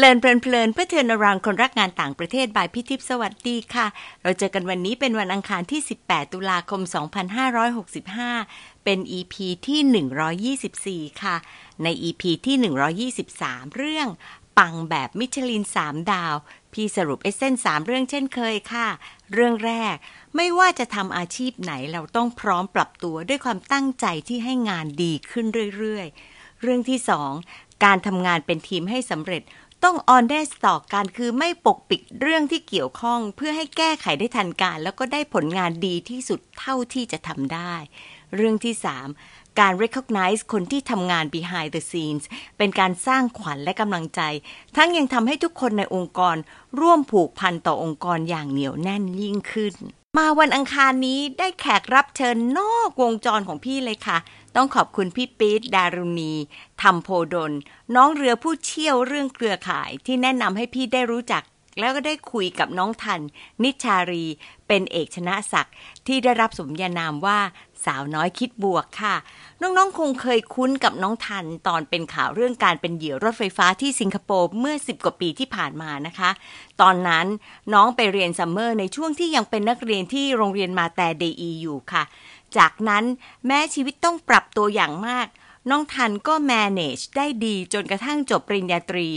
เลินเพลินเพื่อเทือนรังคนรักงานต่างประเทศบายพี่ทิพย์สวัสดีค่ะเราเจอกันวันนี้เป็นวันอังคารที่18ตุลาคม2565เป็น EP ที่124ค่ะใน EP ที่123เรื่องปังแบบมิชลิน3ดาวพี่สรุปเอเซนส์3เรื่องเช่นเคยค่ะเรื่องแรกไม่ว่าจะทำอาชีพไหนเราต้องพร้อมปรับตัวด้วยความตั้งใจที่ให้งานดีขึ้นเรื่อยๆเรื่องที่2การทำงานเป็นทีมให้สำเร็จต้องออนเนสต่อกันคือไม่ปกปิดเรื่องที่เกี่ยวข้องเพื่อให้แก้ไขได้ทันการแล้วก็ได้ผลงานดีที่สุดเท่าที่จะทำได้เรื่องที่3การ recognize คนที่ทำงาน behind the scenes เป็นการสร้างขวัญและกำลังใจทั้งยังทำให้ทุกคนในองค์กรร่วมผูกพันต่อองค์กรอย่างเหนียวแน่นยิ่งขึ้นมาวันอังคารนี้ได้แขกรับเชิญนอกวงจรของพี่เลยค่ะต้องขอบคุณพี่ปี๊ดดารุณีธรรมโพดลน้องเรือผู้เชี่ยวเรื่องเครือข่ายที่แนะนำให้พี่ได้รู้จักแล้วก็ได้คุยกับน้องทันนิชารีเป็นเอกชนะศักดิ์ที่ได้รับสมญานามว่าสาวน้อยคิดบวกค่ะน้องๆคงเคยคุ้นกับน้องทันตอนเป็นข่าวเรื่องการเป็นเหยื่อรถไฟฟ้าที่สิงคโปร์เมื่อ10กว่าปีที่ผ่านมานะคะตอนนั้นน้องไปเรียนซัมเมอร์ในช่วงที่ยังเป็นนักเรียนที่โรงเรียนมาแต่เดอีอยู่ค่ะจากนั้นแม้ชีวิตต้องปรับตัวอย่างมากน้องทันก็ manage ได้ดีจนกระทั่งจบปริญญาตรี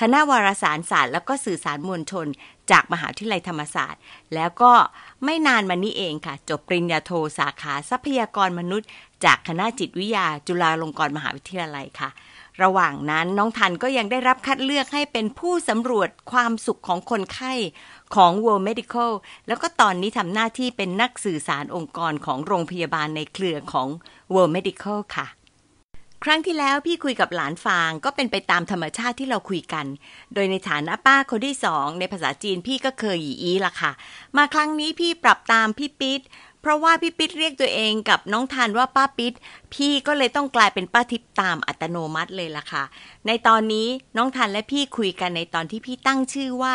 คณะวารสารศาสตร์แล้วก็สื่อสารมวลชนจากมหาวิทยาลัยธรรมศาสตร์แล้วก็ไม่นานมานี้เองค่ะจบปริญญาโทสาขาทรัพยากรมนุษย์จากคณะจิตวิทยาจุฬาลงกรณ์มหาวิทยาลัยค่ะระหว่างนั้นน้องทันก็ยังได้รับคัดเลือกให้เป็นผู้สำรวจความสุขของคนไข้ของ World Medical แล้วก็ตอนนี้ทำหน้าที่เป็นนักสื่อสารองค์กรของโรงพยาบาลในเครือของ World Medical ค่ะครั้งที่แล้วพี่คุยกับหลานฟางก็เป็นไปตามธรรมชาติที่เราคุยกันโดยในฐานะป้าคนที่2ในภาษาจีนพี่ก็เคยหยีอีล่ะค่ะมาครั้งนี้พี่ปรับตามพี่ปิ๊ดเพราะว่าพี่ปิ๊ดเรียกตัวเองกับน้องทันว่าป้าปิ๊ดพี่ก็เลยต้องกลายเป็นป้าทิพย์ตามอัตโนมัติเลยล่ะค่ะในตอนนี้น้องทันและพี่คุยกันในตอนที่พี่ตั้งชื่อว่า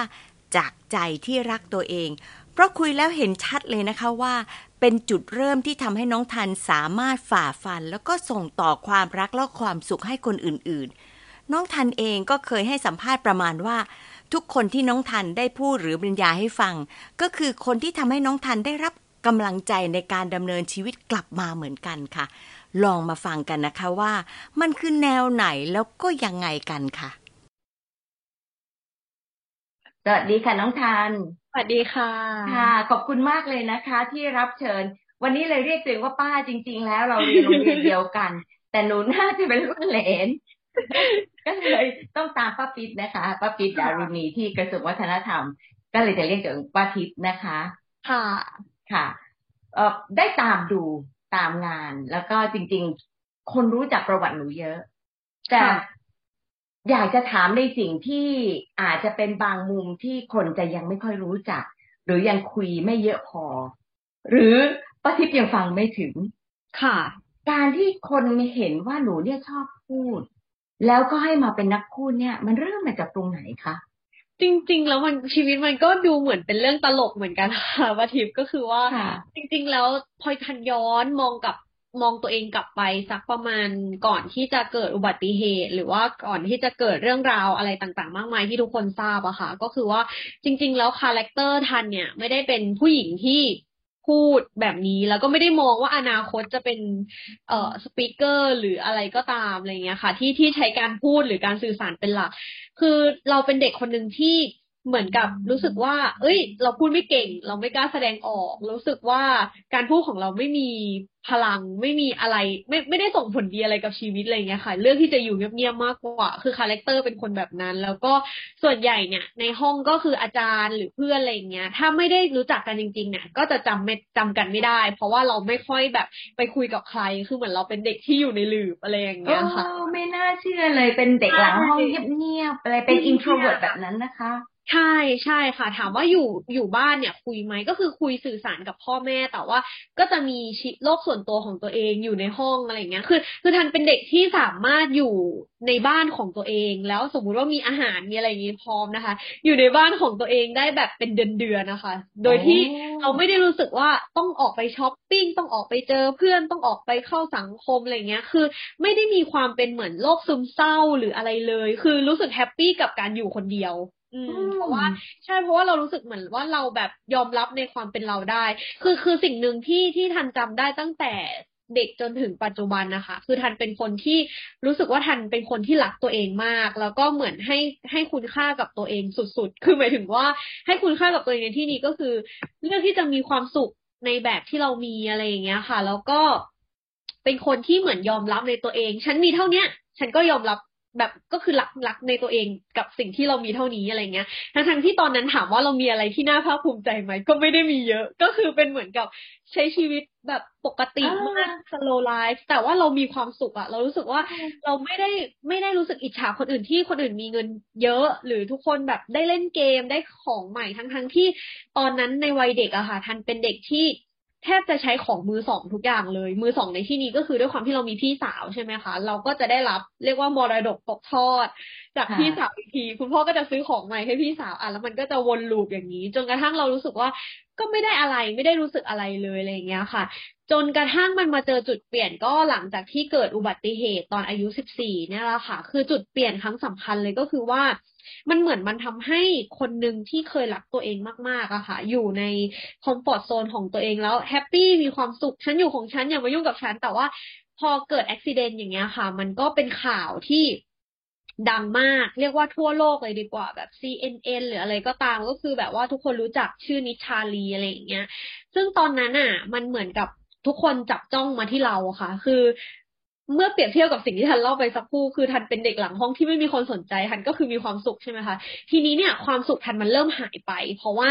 จากใจที่รักตัวเองเพราะคุยแล้วเห็นชัดเลยนะคะว่าเป็นจุดเริ่มที่ทำให้น้องทันสามารถฝ่าฟันแล้วก็ส่งต่อความรักและความสุขให้คนอื่นๆน้องทันเองก็เคยให้สัมภาษณ์ประมาณว่าทุกคนที่น้องทันได้พูดหรือบรรยายให้ฟังก็คือคนที่ทำให้น้องทันได้รับกำลังใจในการดำเนินชีวิตกลับมาเหมือนกันค่ะลองมาฟังกันนะคะว่ามันคือแนวไหนแล้วก็ยังไงกันค่ะสวัสดีค่ะน้องทันสวัสดีค่ะค่ะขอบคุณมากเลยนะคะที่รับเชิญวันนี้เลยเรียกตัวเองว่าป้าจริงๆแล้วเราเรียนโรงเรียนเดียวกันแต่หนูน่าจะเป็นรุ่นเหลนก็เลยต้องตามป้าปิ๊ดนะคะป้าปิ๊ดดารุณีที่กระทรวงวัฒนธรรมก็เลยจะเรียกตัวเองป้าทิพย์นะคะค่ะค่ะได้ตามดูตามงานแล้วก็จริงๆคนรู้จักประวัติหนูเยอะแต่อยากจะถามในสิ่งที่อาจจะเป็นบางมุมที่คนจะยังไม่ค่อยรู้จักหรือยังคุยไม่เยอะพอหรือป้าทิพย์ยังฟังไม่ถึงค่ะการที่คนเห็นว่าหนูเนี่ยชอบพูดแล้วก็ให้มาเป็นนักพูดเนี่ยมันเริ่มมาจากตรงไหนคะจริงๆแล้วมันชีวิตมันก็ดูเหมือนเป็นเรื่องตลกเหมือนกันค่ะป้าทิพย์ก็คือว่าจริงๆแล้วพลอยทันย้อนมองตัวเองกลับไปสักประมาณก่อนที่จะเกิดอุบัติเหตุหรือว่าก่อนที่จะเกิดเรื่องราวอะไรต่างๆมากมายที่ทุกคนทราบอะค่ะก็คือว่าจริงๆแล้วคาแรคเตอร์ทันเนี่ยไม่ได้เป็นผู้หญิงที่พูดแบบนี้แล้วก็ไม่ได้มองว่าอนาคตจะเป็นสปีกเกอร์หรืออะไรก็ตามอะไรเงี้ยค่ะที่ใช้การพูดหรือการสื่อสารเป็นหลักคือเราเป็นเด็กคนนึงที่เหมือนกับรู้สึกว่าเอ้ยเราพูดไม่เก่งเราไม่กล้าแสดงออกรู้สึกว่าการพูดของเราไม่มีพลังไม่มีอะไรไม่ได้ส่งผลดีอะไรกับชีวิตอะไรอย่างเงี้ยค่ะเลือกที่จะอยู่เงียบๆมากกว่าคือคาแรคเตอร์เป็นคนแบบนั้นแล้วก็ส่วนใหญ่เนี่ยในห้องก็คืออาจารย์หรือเพื่อนอะไรอย่างเงี้ยถ้าไม่ได้รู้จักกันจริงๆเนี่ยก็จะจำกันไม่ได้เพราะว่าเราไม่ค่อยแบบไปคุยกับใครคือเหมือนเราเป็นเด็กที่อยู่ในหลืบอะไรอย่างเงี้ยค่ะไม่น่าเชื่อเลยเป็นเด็กหลังห้องเงียบๆอะไรเป็น introvert แบบนั้นนะคะ ใช่ใช่ค่ะถามว่าอยู่บ้านเนี่ยคุยไหมก็คือคุยสื่อสารกับพ่อแม่แต่ว่าก็จะมีโลกส่วนตัวของตัวเองอยู่ในห้องอะไรอย่างเงี้ยคือทันเป็นเด็กที่สามารถอยู่ในบ้านของตัวเองแล้วสมมุติว่ามีอาหารมีอะไรอย่างงี้พร้อมนะคะอยู่ในบ้านของตัวเองได้แบบเป็นเดือนๆนะคะโดยที่เราไม่ได้รู้สึกว่าต้องออกไปช้อปปิ้งต้องออกไปเจอเพื่อนต้องออกไปเข้าสังคมอะไรอย่างเงี้ยคือไม่ได้มีความเป็นเหมือนโรคซึมเศร้าหรืออะไรเลยคือรู้สึกแฮปปี้กับการอยู่คนเดียวเพราะว่าใช่เพราะว่าเรารู้สึกเหมือนว่าเราแบบยอมรับในความเป็นเราได้คือสิ่งหนึ่งที่ทันจำได้ตั้งแต่เด็กจนถึงปัจจุบันนะคะคือทันเป็นคนที่รู้สึกว่าทันเป็นคนที่รักตัวเองมากแล้วก็เหมือนให้คุณค่ากับตัวเองสุดๆคือหมายถึงว่าให้คุณค่ากับตัวเองในที่นี้ก็คือเลือกที่จะมีความสุขในแบบที่เรามีอะไรอย่างเงี้ยค่ะแล้วก็เป็นคนที่เหมือนยอมรับในตัวเองฉันมีเท่านี้ฉันก็ยอมรับแบบก็คือรักในตัวเองกับสิ่งที่เรามีเท่านี้อะไรเงี้ยทั้งที่ตอนนั้นถามว่าเรามีอะไรที่น่าภาคภูมิใจไหมก็ไม่ได้มีเยอะก็คือเป็นเหมือนกับใช้ชีวิตแบบปกติมาก slow life แต่ว่าเรามีความสุขอะเรารู้สึกว่าเราไม่ได้รู้สึกอิจฉาคนอื่นที่คนอื่นมีเงินเยอะหรือทุกคนแบบได้เล่นเกมได้ของใหม่ทั้งที่ตอนนั้นในวัยเด็กอะค่ะทันเป็นเด็กที่แทบจะใช้ของมือสองทุกอย่างเลยมือสองในที่นี้ก็คือด้วยความที่เรามีพี่สาวใช่ไหมคะเราก็จะได้รับเรียกว่ามรดกตกทอดจากพี่สาวอีกทีคุณพ่อก็จะซื้อของใหม่ให้พี่สาวแล้วมันก็จะวนลูปอย่างนี้จนกระทั่งเรารู้สึกว่าก็ไม่ได้อะไรไม่ได้รู้สึกอะไรเลยอะไรอย่างเงี้ยค่ะจนกระทั่งมันมาเจอจุดเปลี่ยนก็หลังจากที่เกิดอุบัติเหตุตอนอายุ14เนี่ยแหละค่ะคือจุดเปลี่ยนครั้งสำคัญเลยก็คือว่ามันเหมือนมันทำให้คนหนึ่งที่เคยรักตัวเองมากๆอะค่ะอยู่ในคอมฟอร์ตโซนของตัวเองแล้วแฮปปี้มีความสุขฉันอยู่ของฉันอย่ามายุ่งกับฉันแต่ว่าพอเกิดอุบัติเหตุอย่างเงี้ยค่ะมันก็เป็นข่าวที่ดังมากเรียกว่าทั่วโลกเลยดีกว่าแบบ CNN หรืออะไรก็ตามก็คือแบบว่าทุกคนรู้จักชื่อนิชชาลีอะไรอย่างเงี้ยซึ่งตอนนั้นอะมันเหมือนกับทุกคนจับจ้องมาที่เราค่ะคือเมื่อเปรียบเทียบกับสิ่งที่ทันเล่าไปสักครู่คือทันเป็นเด็กหลังห้องที่ไม่มีคนสนใจทันก็คือมีความสุขใช่ไหมคะทีนี้เนี่ยความสุขทันมันเริ่มหายไปเพราะว่า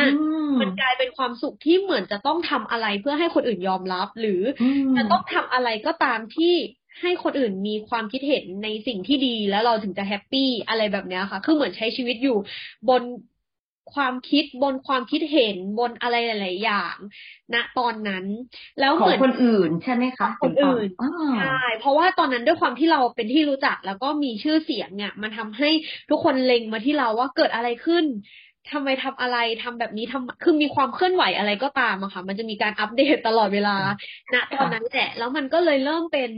มันกลายเป็นความสุขที่เหมือนจะต้องทำอะไรเพื่อให้คนอื่นยอมรับหรือจะต้องทำอะไรก็ตามที่ให้คนอื่นมีความคิดเห็นในสิ่งที่ดีแล้วเราถึงจะแฮปปี้อะไรแบบนี้ค่ะคือเหมือนใช้ชีวิตอยู่บนความคิดบนความคิดเห็นบนอะไรหลายๆอย่างณตอนนั้นแล้วเหมือนคนอื่นใช่ไหมคะคนอื่นใช่เพราะว่าตอนนั้นด้วยความที่เราเป็นที่รู้จักแล้วก็มีชื่อเสียงเนี่ยมันทำให้ทุกคนเล็งมาที่เราว่าเกิดอะไรขึ้นทำไมทำอะไรทำแบบนี้ทำคือมีความเคลื่อนไหวอะไรก็ตามอะค่ะมันจะมีการอัปเดตตลอดเวลาณตอนนั้นแหละแล้วมันก็เลยเริ่มเป็น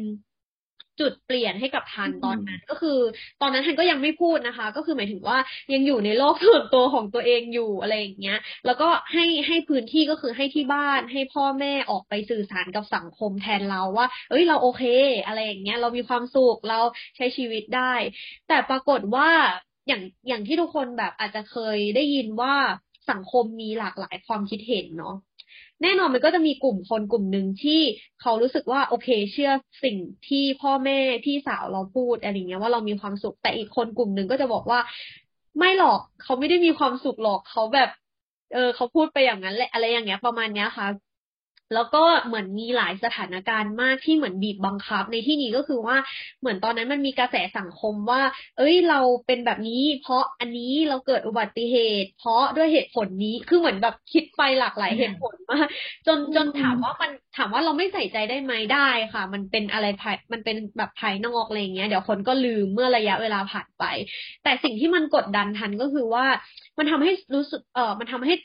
จุดเปลี่ยนให้กับทันตอนนั้นก็คือตอนนั้นทันก็ยังไม่พูดนะคะก็คือหมายถึงว่ายังอยู่ในโลกส่วนตัวของตัวเองอยู่อะไรอย่างเงี้ยแล้วก็ให้พื้นที่ก็คือให้ที่บ้านให้พ่อแม่ออกไปสื่อสารกับสังคมแทนเราว่าเอ้ยเราโอเคอะไรอย่างเงี้ยเรามีความสุขเราใช้ชีวิตได้แต่ปรากฏว่าอย่างที่ทุกคนแบบอาจจะเคยได้ยินว่าสังคมมีหลากหลายความคิดเห็นเนาะแน่นอนมันก็จะมีกลุ่มคนกลุ่มหนึ่งที่เขารู้สึกว่าโอเคเชื่อสิ่งที่พ่อแม่พี่สาวเราพูดอะไรอย่างเงี้ยว่าเรามีความสุขแต่อีกคนกลุ่มหนึ่งก็จะบอกว่าไม่หรอกเขาไม่ได้มีความสุขหรอกเขาแบบเขาพูดไปอย่างนั้นแหละอะไรอย่างเงี้ยประมาณเนี้ยค่ะแล้วก็เหมือนมีหลายสถานการณ์มากที่เหมือนบีบบังคับในที่นี้ก็คือว่าเหมือนตอนนั้นมันมีกระแสสังคมว่าเอ้ยเราเป็นแบบนี้เพราะอันนี้เราเกิดอุบัติเหตุเพราะด้วยเหตุผลนี้คือเหมือนแบบคิดไปหลากหลายเหตุผลมาจนถามว่าเราไม่ใส่ใจได้ไหมได้ค่ะมันเป็นอะไรมันเป็นแบบภายนอกอะไรอย่างเงี้ยเดี๋ยวคนก็ลืมเมื่อระยะเวลาผ่านไปแต่สิ่งที่มันกดดันทันก็คือว่ามันทำให้รู้สึกมันทำให้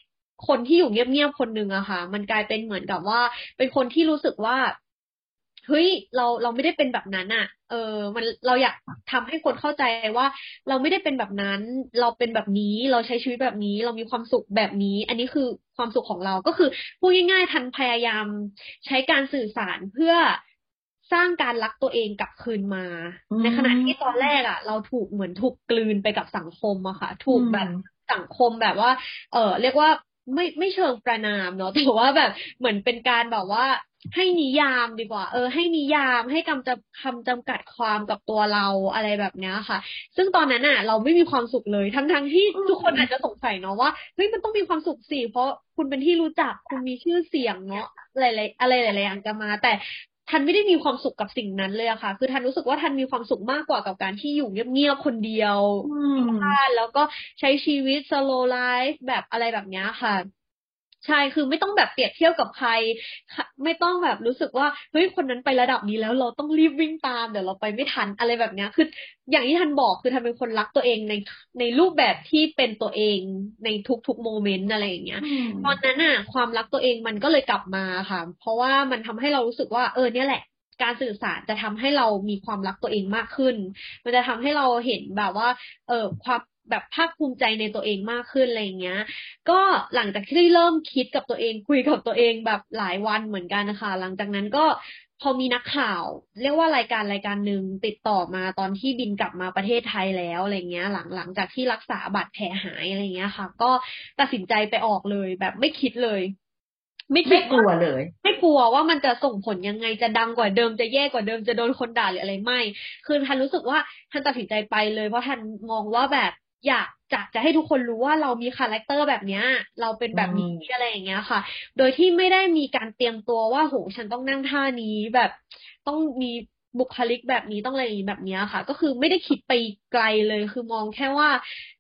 คนที่อยู่เงียบๆคนนึงอะค่ะมันกลายเป็นเหมือนกับว่าเป็นคนที่รู้สึกว่าเฮ้ยเราไม่ได้เป็นแบบนั้นอะมันเราอยากทำให้คนเข้าใจว่าเราไม่ได้เป็นแบบนั้นเราเป็นแบบนี้เราใช้ชีวิตแบบนี้เรามีความสุขแบบนี้อันนี้คือความสุขของเราก็คือพูดง่ายๆทันพยายามใช้การสื่อสารเพื่อสร้างการรักตัวเองกลับคืนมาในขณะที่ตอนแรกอะเราถูกเหมือนถูกกลืนไปกับสังคมอะค่ะถูกแบบสังคมแบบว่าเรียกว่าไม่เชิงประณามเนาะแต่ว่าแบบเหมือนเป็นการแบบว่าให้นิยามดีกว่าให้นิยามให้คำจำกัดความกับตัวเราอะไรแบบนี้ค่ะซึ่งตอนนั้นอ่ะเราไม่มีความสุขเลยทั้งที่ทุกคนอาจจะสงสัยเนาะว่าเฮ้ยมันต้องมีความสุขสิเพราะคุณเป็นที่รู้จักคุณมีชื่อเสียงเนาะอะไรอะไรอย่างจะมาแต่ ทันไม่ได้มีความสุขกับสิ่งนั้นเลยอะค่ะคือทันรู้สึกว่าทันมีความสุขมากกว่ากับการที่อยู่เงียบๆคนเดียวบ้านแล้วก็ใช้ชีวิต slow life แบบอะไรแบบนี้ค่ะใช่คือไม่ต้องแบบเปรียบเทียบกับใครไม่ต้องแบบรู้สึกว่าเฮ้ยคนนั้นไประดับนี้แล้วเราต้องรีบวิ่งตามเดี๋ยวเราไปไม่ทันอะไรแบบนี้คืออย่างที่ทันบอกคือทันเป็นคนรักตัวเองในรูปแบบที่เป็นตัวเองในทุกๆโมเมนต์อะไรอย่างเงี้ยตอนนั้นน่ะความรักตัวเองมันก็เลยกลับมาค่ะเพราะว่ามันทำให้เรารู้สึกว่าเนี่ยแหละการสื่อสารจะทำให้เรามีความรักตัวเองมากขึ้นมันจะทำให้เราเห็นแบบว่าความแบบภาคภูมิใจในตัวเองมากขึ้นอะไรอย่างเงี้ยก็หลังจากที่เริ่มคิดกับตัวเองคุยกับตัวเองแบบหลายวันเหมือนกันนะคะหลังจากนั้นก็พอมีนักข่าวเรียกว่ารายการหนึ่งติดต่อมาตอนที่บินกลับมาประเทศไทยแล้วอะไรเงี้ยหลังจากที่รักษาบาดแผลหายอะไรเงี้ยค่ะก็ตัดสินใจไปออกเลยแบบไม่คิดเลยไม่กลัวเลยไม่กลัวว่ามันจะส่งผลยังไงจะดังกว่าเดิมจะแย่กว่าเดิมจะโดนคนด่าหรืออะไรไม่คือทันรู้สึกว่าทันตัดสินใจไปเลยเพราะทันมองว่าแบบอยากจะให้ทุกคนรู้ว่าเรามีคาแรคเตอร์แบบเนี้ยเราเป็นแบบนี้อะไรอย่างเงี้ยค่ะโดยที่ไม่ได้มีการเตรียมตัวว่าโหฉันต้องนั่งท่านี้แบบต้องมีบุคลิกแบบนี้ต้องอะไรแบบเนี้ยค่ะก็คือไม่ได้คิดไปไกลเลยคือมองแค่ว่า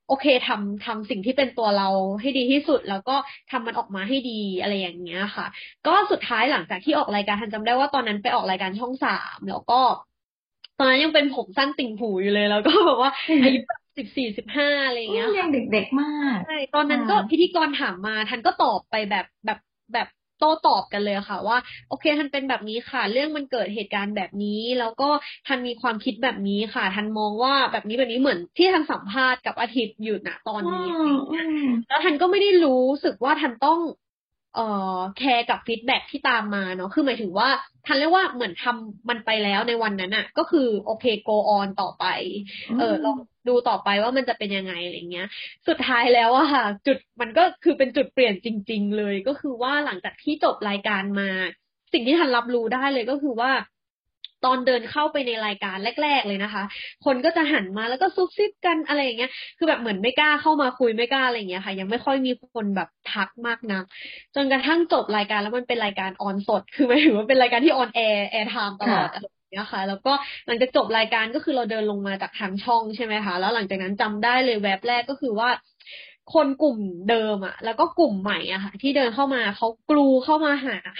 โอเคทำสิ่งที่เป็นตัวเราให้ดีที่สุดแล้วก็ทำมันออกมาให้ดีอะไรอย่างเงี้ยค่ะก็สุดท้ายหลังจากที่ออกรายการทันจำได้ว่าตอนนั้นไปออกรายการช่อง3แล้วก็ตอนนั้นยังเป็นผมสั้นติ่งหูอยู่เลยแล้วก็แบบว่าอายุ14-15อะไรอย่างเงี้ยยังเด็กๆมากใช่ตอนนั้นก็พิธีกรถามมาทันก็ตอบไปแบบโต้ตอบกันเลยค่ะว่าโอเคทันเป็นแบบนี้ค่ะเรื่องมันเกิดเหตุการณ์แบบนี้แล้วก็ทันมีความคิดแบบนี้ค่ะทันมองว่าแบบนี้เหมือนที่ทันสัมภาษณ์กับอาทิตย์อยู่ณตอนนี้แล้วทันก็ไม่ได้รู้สึกว่าทันต้องแคร์กับฟีดแบ็กที่ตามมาเนาะคือหมายถึงว่าทันเรียกว่าเหมือนทำมันไปแล้วในวันนั้นอ่ะก็คือโอเค go on ต่อไปลองดูต่อไปว่ามันจะเป็นยังไงอะไรเงี้ยสุดท้ายแล้วอะค่ะจุดมันก็คือเป็นจุดเปลี่ยนจริงๆเลยก็คือว่าหลังจากที่จบรายการมาสิ่งที่ทันรับรู้ได้เลยก็คือว่าตอนเดินเข้าไปในรายการแรกๆเลยนะคะคนก็จะหันมาแล้วก็ซุบซิบกันอะไรอย่างเงี้ยคือแบบเหมือนไม่กล้าเข้ามาคุยไม่กล้าอะไรอย่างเงี้ยค่ะยังไม่ค่อยมีคนแบบทักมากนักจนกระทั่งจบรายการแล้วมันเป็นรายการออนสดคือหมายถึงว่าเป็นรายการที่ออนแอร์ไทม์ตลอดนะคะแล้วก็หลังจากจบรายการก็คือเราเดินลงมาจากทางช่องใช่ไหมคะแล้วหลังจากนั้นจำได้เลยแวบแรกก็คือว่าคนกลุ่มเดิมอะแล้วก็กลุ่มใหม่อะค่ะที่เดินเข้ามาเขากลูเข้ามา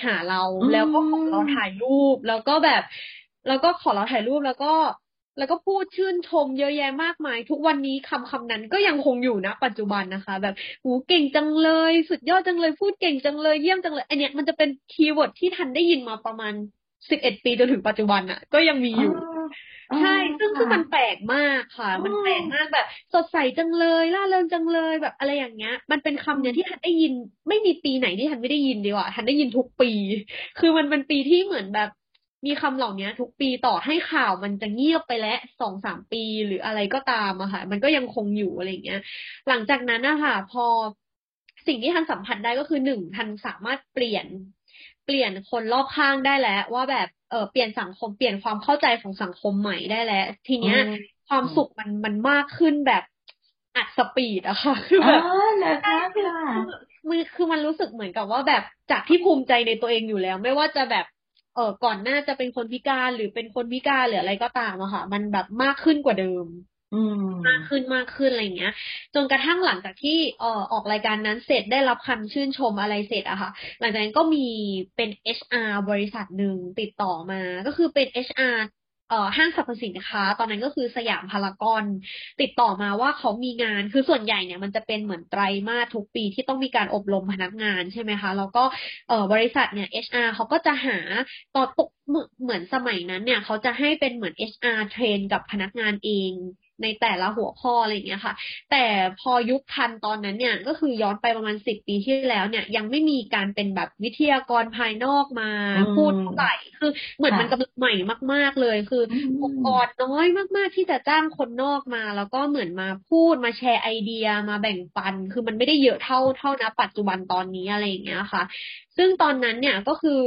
หาเราแล้วก็ขอเราถ่ายรูปแล้วก็แบบแล้วก็ขอเราถ่ายรูปแล้วก็พูดชื่นชมเยอะแยะมากมายทุกวันนี้คำนั้นก็ยังคงอยู่นะปัจจุบันนะคะแบบหูเก่งจังเลยสุดยอดจังเลยพูดเก่งจังเลยเยี่ยมจังเลยอันเนี้ยมันจะเป็นคีย์เวิร์ดที่ทันได้ยินมาประมาณ11ปีจนถึงปัจจุบันน่ะก็ยังมีอยู่ใช่ซึ่งมันแปลกมากค่ะมันแปลกมากแบบสดใสจังเลยล่าเริงจังเลยแบบอะไรอย่างเงี้ยมันเป็นคำเนี่ยที่ทันได้ยินไม่มีปีไหนที่ทันไม่ได้ยินดีกว่าทันได้ยินทุกปีคือมันเป็นปีที่เหมือนแบบมีคำเหล่านี้ทุกปีต่อให้ข่าวมันจะเงียบไปแล้ว 2-3 ปีหรืออะไรก็ตามอะค่ะมันก็ยังคงอยู่อะไรอย่างเงี้ยหลังจากนั้นนะคะพอสิ่งที่ทันสัมผัสได้ก็คือ1ทันสามารถเปลี่ยนคนรอบข้างได้แล้วว่าแบบเปลี่ยนสังคมเปลี่ยนความเข้าใจของสังคมใหม่ได้แล้วทีเนี้ยความสุขมันมากขึ้นแบบอัดสปีดอะค่ะคือแบบคือมันรู้สึกเหมือนกับว่าแบบจากที่ภูมิใจในตัวเองอยู่แล้วไม่ว่าจะแบบก่อนหน้าจะเป็นคนพิการหรือเป็นคนพิการหรืออะไรก็ตามอะค่ะมันแบบมากขึ้นกว่าเดิมมากขึ้นอะไรอย่างเงี้ยจนกระทั่งหลังจากที่ออกรายการนั้นเสร็จได้รับคำชื่นชมอะไรเสร็จอะค่ะหลังจากนั้นก็มีเป็น HR บริษัทหนึ่งติดต่อมาก็คือเป็น HR ห้างสรรพสินค้าตอนนั้นก็คือสยามพารากอนติดต่อมาว่าเขามีงานคือส่วนใหญ่เนี่ยมันจะเป็นเหมือนไตรมาสทุกปีที่ต้องมีการอบรมพนักงานใช่ไหมคะแล้วก็บริษัทเนี่ย HR เขาก็จะหาต่อปกเหมือนสมัยนั้นเนี่ยเขาจะให้เป็นเหมือน HR เทรนกับพนักงานเองในแต่ละหัวข้ออะไรอย่างเงี้ยค่ะแต่พอยุคทันตอนนั้นเนี่ยก็คือย้อนไปประมาณ10 ปีที่แล้วเนี่ยยังไม่มีการเป็นแบบวิทยากรภายนอกมาพูดใส่คือเหมือนมันกำลังใหม่มากๆเลยคือองค์กรน้อยมากๆที่จะจ้างคนนอกมาแล้วก็เหมือนมาพูดมาแชร์ไอเดียมาแบ่งปันคือมันไม่ได้เยอะเท่านะปัจจุบันตอนนี้อะไรอย่างเงี้ยค่ะซึ่งตอนนั้นเนี่ยก็คือ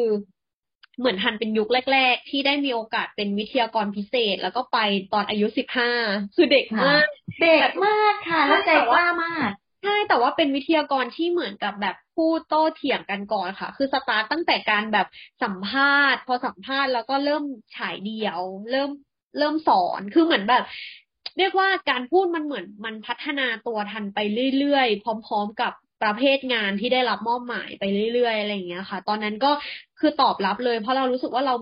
เหมือนทันเป็นยุคแรกๆที่ได้มีโอกาสเป็นวิทยากรพิเศษแล้วก็ไปตอนอายุ15คือเด็กมากค่ะแล้วใจกว้างมาก ใช่แต่ว่าเป็นวิทยากรที่เหมือนกับแบบพูดโต้เถียงกันก่อนค่ะคือสตาร์ตตั้งแต่การแบบสัมภาษณ์พอสัมภาษณ์แล้วก็เริ่มฉายเดี่ยวเริ่มสอนคือเหมือนแบบเรียกว่าการพูดมันเหมือนมันพัฒนาตัวทันไปเรื่อยๆพร้อมๆกับประเภทงานที่ได้รับมอบหมายไปเรื่อยๆอะไรอย่างเงี้ยค่ะตอนนั้นก็คือตอบรับเลยเพราะเรารู้สึกว่าเรา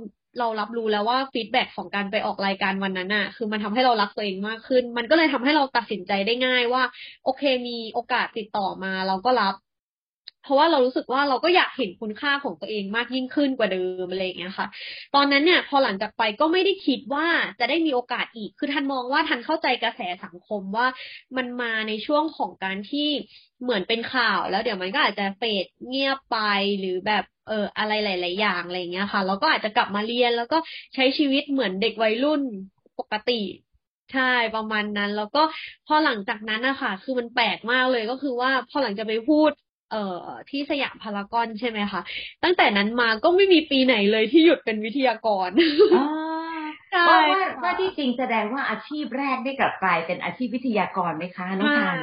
รับรู้แล้วว่าฟีดแบ็กของการไปออกรายการวันนั้นน่ะคือมันทำให้เรารักตัวเองมากขึ้นมันก็เลยทำให้เราตัดสินใจได้ง่ายว่าโอเคมีโอกาสติดต่อมาเราก็รับเพราะว่าเรารู้สึกว่าเราก็อยากเห็นคุณค่าของตัวเองมากยิ่งขึ้นกว่าเดิมอะไรอย่างเงี้ยค่ะตอนนั้นเนี่ยพอหลังจากไปก็ไม่ได้คิดว่าจะได้มีโอกาสอีกคือทันมองว่าทันเข้าใจกระแสสังคมว่ามันมาในช่วงของการที่เหมือนเป็นข่าวแล้วเดี๋ยวมันก็อาจจะเฟดเงียบไปหรือแบบอะไรหลายๆอย่างอะไรอย่างเงี้ยค่ะแล้วก็อาจจะกลับมาเรียนแล้วก็ใช้ชีวิตเหมือนเด็กวัยรุ่นปกติใช่ประมาณนั้นแล้วก็พอหลังจากนั้นนะคะคือมันแปลกมากเลยก็คือว่าพอหลังจากไปพูดที่สยามพารากอนใช่ไหมคะตั้งแต่นั้นมาก็ไม่มีปีไหนเลยที่หยุดเป็นวิทยากรใช่ว่าที่จริงแสดงว่าอาชีพแรกได้กลับกลายเป็นอาชีพวิทยากรไหมคะน้องทัน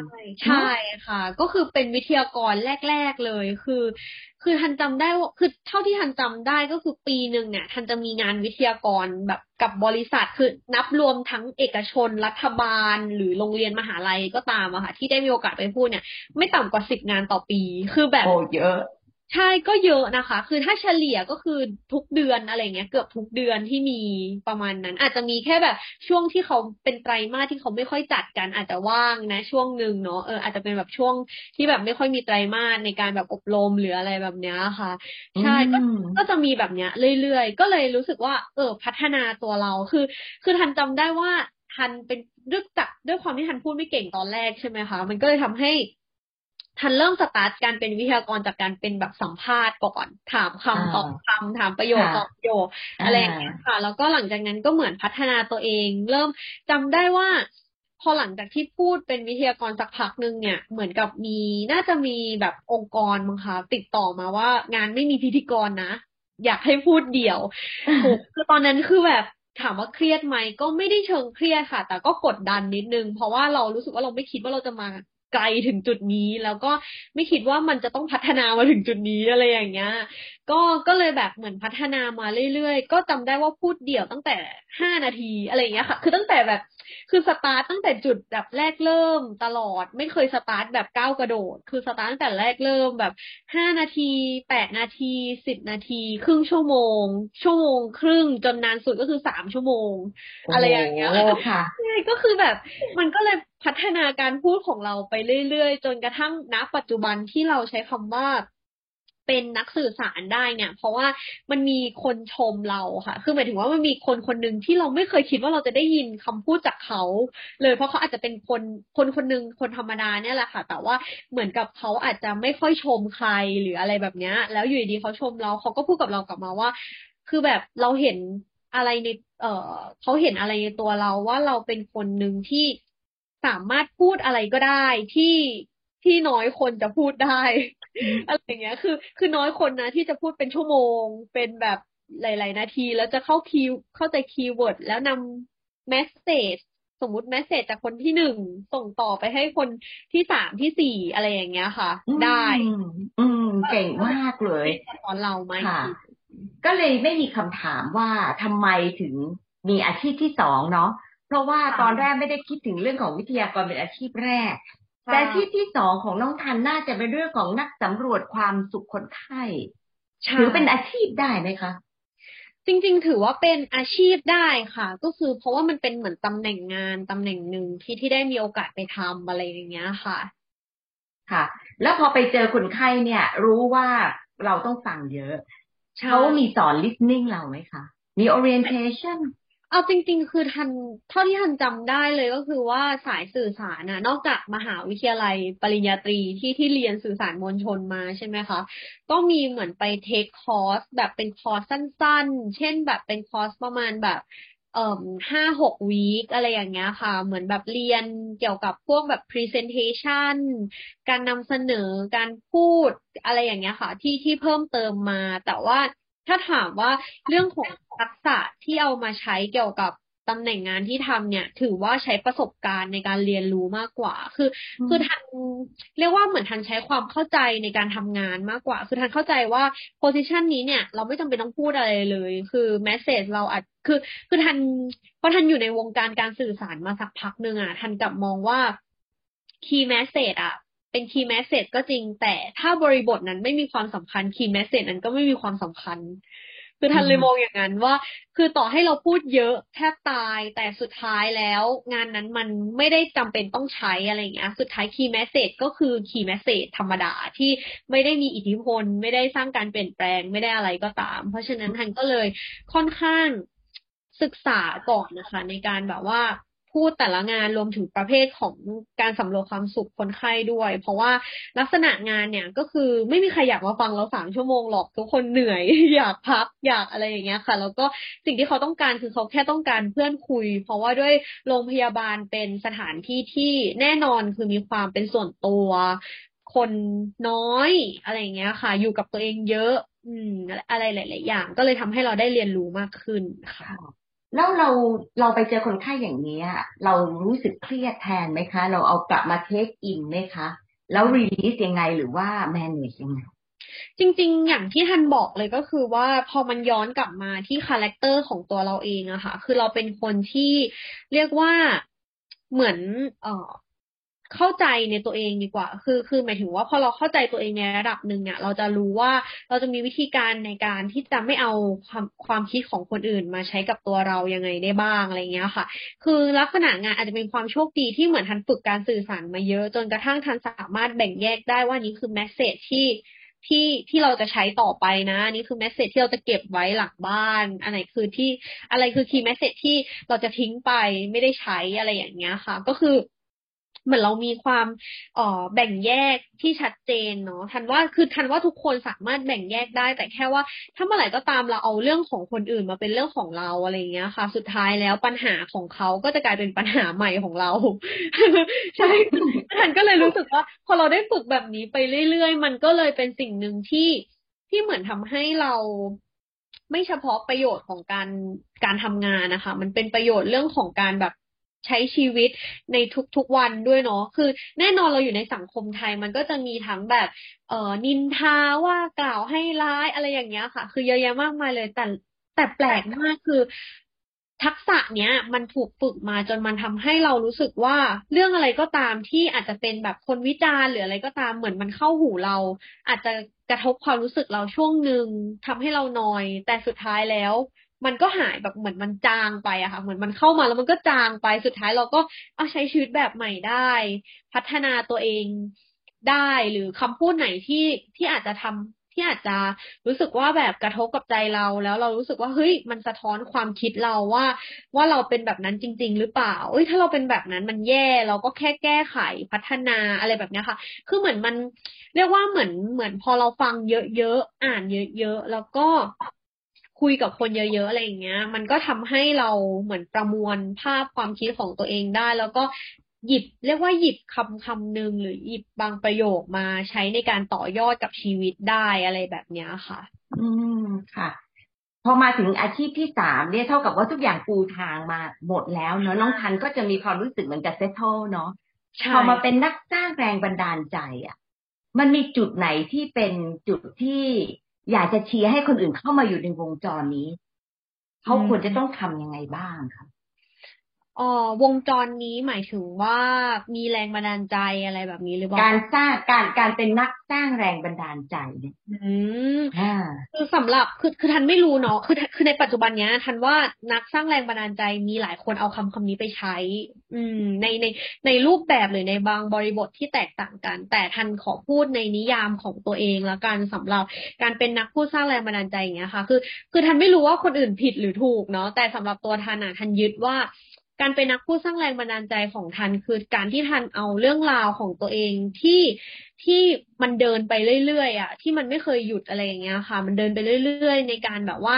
ใช่ค่ะก็คือเป็นวิทยากรแรกๆเลยคือทันจำได้ว่าคือเท่าที่ทันจำได้ก็คือปีนึงเนี่ยทันจะมีงานวิทยากรแบบกับบริษัทคือนับรวมทั้งเอกชนรัฐบาลหรือโรงเรียนมหาลัยก็ตามอะค่ะที่ได้มีโอกาสไปพูดเนี่ยไม่ต่ำกว่า10งานต่อปีคือแบบโอ้เยอะใช่ก็เยอะนะคะคือถ้าเฉลี่ยก็คือทุกเดือนอะไรเงี้ยเกือบทุกเดือนที่มีประมาณนั้นอาจจะมีแค่แบบช่วงที่เขาเป็นไตรมาสที่เขาไม่ค่อยจัดกันอาจจะว่างนะช่วงนึงเนาะอาจจะเป็นแบบช่วงที่แบบไม่ค่อยมีไตรมาสในการแบบอบรมหรืออะไรแบบเนี้ยค่ะใช่ก็จะมีแบบเนี้ยเรื่อยๆก็เลยรู้สึกว่าพัฒนาตัวเราคือทันจำได้ว่าทันเป็นด้วยความที่ทันพูดไม่เก่งตอนแรกใช่ไหมคะมันก็เลยทำให้ทันเริ่มสตาร์ทการเป็นวิทยากรจากการเป็นแบบสัมภาษณ์ก่อนถามคำตอบคำถามประโยคตอบประโยคอะไรอย่างเงี้ยค่ะแล้วก็หลังจากนั้นก็เหมือนพัฒนาตัวเองเริ่มจำได้ว่าพอหลังจากที่พูดเป็นวิทยากรสักพักนึงเนี่ยเหมือนกับมีน่าจะมีแบบองค์กรมั้งคะติดต่อมาว่างานไม่มีพิธีกรนะอยากให้พูดเดี่ยวคือตอนนั้นคือแบบถามว่าเครียดไหมก็ไม่ได้เชิงเครียดค่ะแต่ก็กดดันนิดนึงเพราะว่าเรารู้สึกว่าเราไม่คิดว่าเราจะมาไกลถึงจุดนี้แล้วก็ไม่คิดว่ามันจะต้องพัฒนามาถึงจุดนี้อะไรอย่างเงี้ยก็เลยแบบเหมือนพัฒนามาเรื่อยๆก็จำได้ว่าพูดเดี่ยวตั้งแต่5นาทีอะไรอย่างเงี้ยค่ะคือตั้งแต่แบบคือสตาร์ทตั้งแต่จุดแบบแรกเริ่มตลอดไม่เคยสตาร์ทแบบก้าวกระโดดคือสตาร์ทตั้งแต่แรกเริ่มแบบ5นาที8นาที10นาทีครึ่งชั่วโมงชั่วโมงครึ่งจนนานสุดก็คือ3ชั่วโมงอะไรอย่างเงี้ยค่ะใช่ก็คือแบบมันก็เลยพัฒนาการพูดของเราไปเรื่อยๆจนกระทั่งณปัจจุบันที่เราใช้คำว่าเป็นนักสื่อสารได้เนี่ยเพราะว่ามันมีคนชมเราค่ะคือหมายถึงว่ามันมีคนนึงที่เราไม่เคยคิดว่าเราจะได้ยินคำพูดจากเขาเลยเพราะเขาอาจจะเป็นคนนึงคนธรรมดาเนี่ยแหละค่ะแต่ว่าเหมือนกับเขาอาจจะไม่ค่อยชมใครหรืออะไรแบบเนี้ยแล้วอยู่ดีๆเขาชมเราเขาก็พูดกับเรากลับมาว่าคือแบบเราเห็นอะไรในเขาเห็นอะไรในตัวเราว่าเราเป็นคนนึงที่สามารถพูดอะไรก็ได้ที่น้อยคนจะพูดได้ อะไรอย่างเงี้ยคือน้อยคนนะที่จะพูดเป็นชั่วโมงเป็นแบบหลายๆนาทีแล้วจะเข้าใจคีย์เวิร์ดแล้วนำเมสเสจสมมุติเมสเสจจากคนที่1ส่งต่อไปให้คนที่3ที่4อะไรอย่างเงี้ยค่ะได้เก่งมากเลยสอนเราไหมก็เลยไม่มีคำถามว่าทำไมถึงมีอาชีพที่2เนาะเพราะว่าตอนแรกไม่ได้คิดถึงเรื่องของวิทยากรเป็นอาชีพแรกแต่อาชีพที่2ของน้องทันน่าจะเป็นเรื่องของนักสำรวจความสุขคนไข้ถือเป็นอาชีพได้ไหมคะจริงๆถือว่าเป็นอาชีพได้ค่ะก็คือเพราะว่ามันเป็นเหมือนตำแหน่งงานตำแหน่งหนึ่งที่ได้มีโอกาสไปทำอะไรอย่างเงี้ยค่ะค่ะแล้วพอไปเจอคนไข้เนี่ยรู้ว่าเราต้องฟังเยอะเขามีสอน listening เราไหมคะมี orientationเอาจริงๆคือทันเท่าที่ทันจำได้เลยก็คือว่าสายสื่อสารนะนอกจากมหาวิทยาลัยปริญญาตรีที่เรียนสื่อสารมวลชนมาใช่ไหมคะก็มีเหมือนไปเทคคอร์สแบบเป็นคอร์สสั้นๆเช่นแบบเป็นคอร์สประมาณแบบ5-6 วีคอะไรอย่างเงี้ยค่ะเหมือนแบบเรียนเกี่ยวกับพวกแบบ presentation การนำเสนอการพูดอะไรอย่างเงี้ยค่ะที่เพิ่มเติมมาแต่ว่าถ้าถามว่าเรื่องของทักษะที่เอามาใช้เกี่ยวกับ ตำแหน่งงานที่ทำเนี่ยถือว่าใช้ประสบการณ์ในการเรียนรู้มากกว่าคือทันเรียกว่าเหมือนทันใช้ความเข้าใจในการทำงานมากกว่าคือทันเข้าใจว่าโพสิชันนี้เนี่ยเราไม่จำเป็นต้องพูดอะไรเลยคือเมสเสจเราอาจคือทันเพราะทันอยู่ในวงการการสื่อสารมาสักพักนึงอ่ะทันกลับมองว่าคีย์เมสเสจอ่ะเป็นคีย์เมสเสจก็จริงแต่ถ้าบริบทนั้นไม่มีความสำคัญคีย์เมสเสจนั้นก็ไม่มีความสำคัญคือทันเลยมองอย่างนั้นว่าคือต่อให้เราพูดเยอะแทบตายแต่สุดท้ายแล้วงานนั้นมันไม่ได้จำเป็นต้องใช้อะไรอย่างเงี้ยสุดท้ายคีย์เมสเสจก็คือคีย์เมสเสจธรรมดาที่ไม่ได้มีอิทธิพลไม่ได้สร้างการเปลี่ยนแปลงไม่ได้อะไรก็ตามเพราะฉะนั้นทันก็เลยค่อนข้างศึกษาก่อนนะคะในการแบบว่าพูดแต่ละงานรวมถึงประเภทของการสำรวจความสุขคนไข้ด้วยเพราะว่าลักษณะงานเนี่ยก็คือไม่มีใครอยากมาฟังเรา3ชั่วโมงหรอกทุกคนเหนื่อยอยากพักอยากอะไรอย่างเงี้ยค่ะแล้วก็สิ่งที่เขาต้องการคือเขาแค่ต้องการเพื่อนคุยเพราะว่าด้วยโรงพยาบาลเป็นสถานที่ที่แน่นอนคือมีความเป็นส่วนตัวคนน้อยอะไรอย่างเงี้ยค่ะอยู่กับตัวเองเยอะอะไรหลายๆอย่างก็เลยทำให้เราได้เรียนรู้มากขึ้นค่ะแล้วเราไปเจอคนไข้อย่างนี้เรารู้สึกเครียดแทนไหมคะเราเอากลับมาเทคอินไหมคะแล้วรีลีสยังไงหรือว่าแมเนจยังไงจริงๆอย่างที่ทันบอกเลยก็คือว่าพอมันย้อนกลับมาที่คาแรคเตอร์ของตัวเราเองอะค่ะคือเราเป็นคนที่เรียกว่าเหมือนเข้าใจในตัวเองดีกว่าคือหมายถึงว่าพอเราเข้าใจตัวเองในระดับหนึ่งเนี่ยเราจะรู้ว่าเราจะมีวิธีการในการที่จะไม่เอาความคิดของคนอื่นมาใช้กับตัวเรายังไงได้บ้างอะไรเงี้ยค่ะคือลักษณะงานอาจจะเป็นความโชคดีที่เหมือนทันฝึกการสื่อสารมาเยอะจนกระทั่งทันสามารถแบ่งแยกได้ว่านี่คือแมสเสจที่เราจะใช้ต่อไปนะนี่คือแมสเสจที่เราจะเก็บไว้หลังบ้านอะไรคือคีย์แมสเสจที่เราจะทิ้งไปไม่ได้ใช้อะไรอย่างเงี้ยค่ะก็คือเหมือนเรามีความแบ่งแยกที่ชัดเจนเนาะทันว่าทุกคนสามารถแบ่งแยกได้แต่แค่ว่าถ้าเมื่อไหร่ก็ตามเราเอาเรื่องของคนอื่นมาเป็นเรื่องของเราอะไรอย่างเงี้ยค่ะสุดท้ายแล้วปัญหาของเขาก็จะกลายเป็นปัญหาใหม่ของเรา ใช่ทันก็เลยรู้สึกว่าพอเราได้ฝึกแบบนี้ไปเรื่อยๆมันก็เลยเป็นสิ่งนึงที่เหมือนทำให้เราไม่เฉพาะประโยชน์ของการทำงานนะคะมันเป็นประโยชน์เรื่องของการแบบใช้ชีวิตในทุกวันด้วยเนาะคือแน่นอนเราอยู่ในสังคมไทยมันก็จะมีทั้งแบบนินทาว่ากล่าวให้ร้ายอะไรอย่างเงี้ยค่ะคือเยอะแยะมากมายเลยแต่แปลกมากคือทักษะเนี้ยมันถูกฝึกมาจนมันทำให้เรารู้สึกว่าเรื่องอะไรก็ตามที่อาจจะเป็นแบบคนวิจารณ์หรืออะไรก็ตามเหมือนมันเข้าหูเราอาจจะกระทบความรู้สึกเราช่วงนึงทำให้เรานอยแต่สุดท้ายแล้วมันก็หายแบบเหมือนมันจางไปอะค่ะเหมือนมันเข้ามาแล้วมันก็จางไปสุดท้ายเราก็เอาใช้ชีวิตแบบใหม่ได้พัฒนาตัวเองได้หรือคำพูดไหนที่อาจจะรู้สึกว่าแบบกระทบกับใจเราแล้วเรารู้สึกว่าเฮ้ยมันสะท้อนความคิดเราว่าเราเป็นแบบนั้นจริงๆหรือเปล่าถ้าเราเป็นแบบนั้นมันแย่เราก็แค่แก้ไขพัฒนาอะไรแบบนี้ค่ะคือเหมือนมันเรียกว่าเหมือนพอเราฟังเยอะๆอ่านเยอะๆแล้วก็คุยกับคนเยอะๆอะไรอย่างเงี้ยมันก็ทำให้เราเหมือนประมวลภาพความคิดของตัวเองได้แล้วก็หยิบคำนึงหรือหยิบบางประโยคมาใช้ในการต่อยอดกับชีวิตได้อะไรแบบเนี้ยค่ะค่ะพอมาถึงอาชีพที่3เนี่ยเท่ากับว่าทุกอย่างปูทางมาหมดแล้วเนาะน้องทันก็จะมีความรู้สึกเหมือนกับเซตโต้เนาะพอมาเป็นนักสร้างแรงบันดาลใจอ่ะมันมีจุดไหนที่เป็นจุดที่อยากจะเชียร์ให้คนอื่นเข้ามาอยู่ในวงจรนี้เขาควรจะต้องทำยังไงบ้างคะวงจรนี้หมายถึงว่ามีแรงบันดาลใจอะไรแบบนี้หรือเปล่าการเป็นนักสร้างแรงบันดาลใจเนี่ยคือสำหรับคือทันไม่รู้เนาะคือในปัจจุบันเนี้ยทันว่านักสร้างแรงบันดาลใจมีหลายคนเอาคำนี้ไปใช้ในรูปแบบหรือในบางบริบทที่แตกต่างกันแต่ทันขอพูดในนิยามของตัวเองละกันสำหรับการเป็นนักผู้สร้างแรงบันดาลใจอย่างเงี้ยค่ะคือทันไม่รู้ว่าคนอื่นผิดหรือถูกเนาะแต่สำหรับตัวทันน่ะทันยึดว่าการเป็นนักผู้สร้างแรงบันดาลใจของทันคือการที่ทันเอาเรื่องราวของตัวเองที่ ที่มันเดินไปเรื่อยๆอ่ะที่มันไม่เคยหยุดอะไรอย่างเงี้ยค่ะมันเดินไปเรื่อยๆในการแบบว่า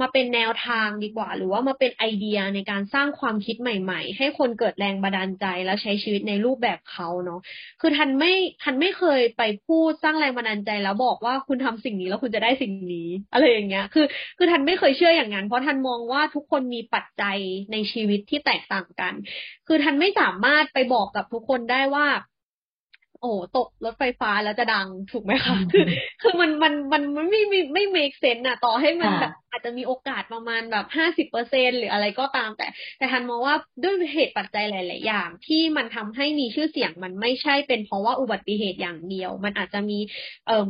มาเป็นแนวทางดีกว่าหรือว่ามาเป็นไอเดียในการสร้างความคิดใหม่ๆให้คนเกิดแรงบันดาลใจและใช้ชีวิตในรูปแบบเขาเนาะคือทันไม่เคยไปพูดสร้างแรงบันดาลใจแล้วบอกว่าคุณทำสิ่งนี้แล้วคุณจะได้สิ่งนี้อะไรอย่างเงี้ยคือทันไม่เคยเชื่ออย่างนั้นเพราะทันมองว่าทุกคนมีปัจจัยในชีวิตที่แตกต่างกันคือทันไม่สามารถไปบอกกับทุกคนได้ว่าโอ้ตกรถไฟฟ้าแล้วจะดังถูกไหมคะ คือมันไม่เมคเซนส์น่ะต่อให้มันแบบอาจจะมีโอกาสประมาณแบบ 50% หรืออะไรก็ตามแต่ทันมองว่าด้วยเหตุปัจจัยหลายๆอย่างที่มันทำให้มีชื่อเสียงมันไม่ใช่เป็นเพราะว่าอุบัติเหตุอย่างเดียวมันอาจจะมี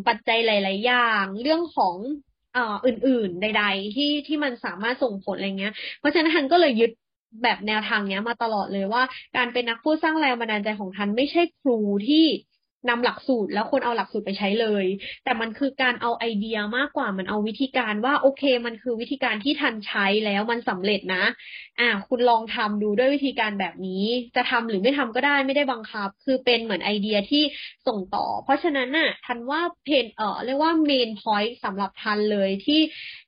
ปัจจัยหลายๆอย่างเรื่องของอื่นๆใดๆที่มันสามารถส่งผลอะไรเงี้ยเพราะฉะนั้นทันก็เลยยึดแบบแนวทางเนี้ยมาตลอดเลยว่าการเป็นนักพูดสร้างแรงบันดาลใจของทันไม่ใช่ครูที่นำหลักสูตรแล้วคนเอาหลักสูตรไปใช้เลยแต่มันคือการเอาไอเดียมากกว่ามันเอาวิธีการว่าโอเคมันคือวิธีการที่ทันใช้แล้วมันสำเร็จนะคุณลองทำดูด้วยวิธีการแบบนี้จะทำหรือไม่ทำก็ได้ไม่ได้บังคับคือเป็นเหมือนไอเดียที่ส่งต่อเพราะฉะนั้นน่ะทันว่าเรียกว่าเมนพอยต์สำหรับทันเลย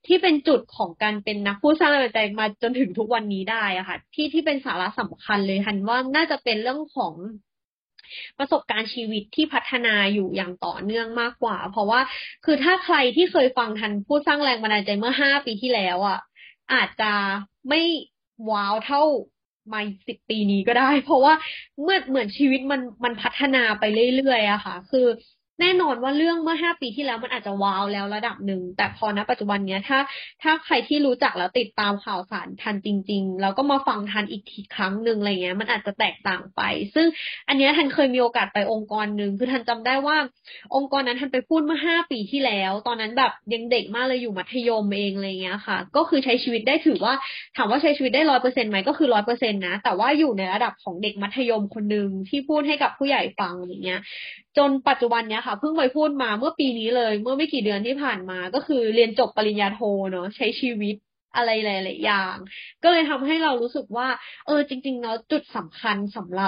ที่เป็นจุดของการเป็นนักพูดสร้างแรงบันดาลใจมาจนถึงทุกวันนี้ได้อะค่ะที่เป็นสาระสำคัญเลยทันว่าน่าจะเป็นเรื่องของประสบการณ์ชีวิตที่พัฒนาอยู่อย่างต่อเนื่องมากกว่าเพราะว่าคือถ้าใครที่เคยฟังทันพูดสร้างแรงบันดาลใจเมื่อ5ปีที่แล้วอ่ะอาจจะไม่ว้าวเท่ามา10ปีนี้ก็ได้เพราะว่าเหมือนชีวิตมันพัฒนาไปเรื่อยๆอะค่ะคือแน่นอนว่าเรื่องเมื่อ5ปีที่แล้วมันอาจจะว้าวแล้วระดับหนึ่งแต่พอณปัจจุบันเนี้ยถ้าใครที่รู้จักแล้วติดตามข่าวสารทันจริงๆแล้วก็มาฟังทันอีกทีครั้งนึงอะไรเงี้ยมันอาจจะแตกต่างไปซึ่งอันเนี้ยทันเคยมีโอกาสไปองค์กรนึงคือทันจำได้ว่าองค์กรนั้นทันไปพูดเมื่อ5ปีที่แล้วตอนนั้นแบบยังเด็กมากเลยอยู่มัธยมเองอะไรเงี้ยค่ะก็คือใช้ชีวิตได้ถือว่าถามว่าใช้ชีวิตได้ 100% มั้ยก็คือ 100% นะแต่ว่าอยู่ในระดับของเด็กมัธยมคนนึงที่พูดให้กับผู้ใหญ่ฟังอะไรเงี้ยจนปัจจุบันเนี้ยเพิ่งไปพูดมาเมื่อปีนี้เลยเมื่อไม่กี่เดือนที่ผ่านมาก็คือเรียนจบปริญญาโทเนาะใช้ชีวิตอะไรหลายๆอย่างก็เลยทำให้เรารู้สึกว่าจริงๆเนาะจุดสำคัญสำห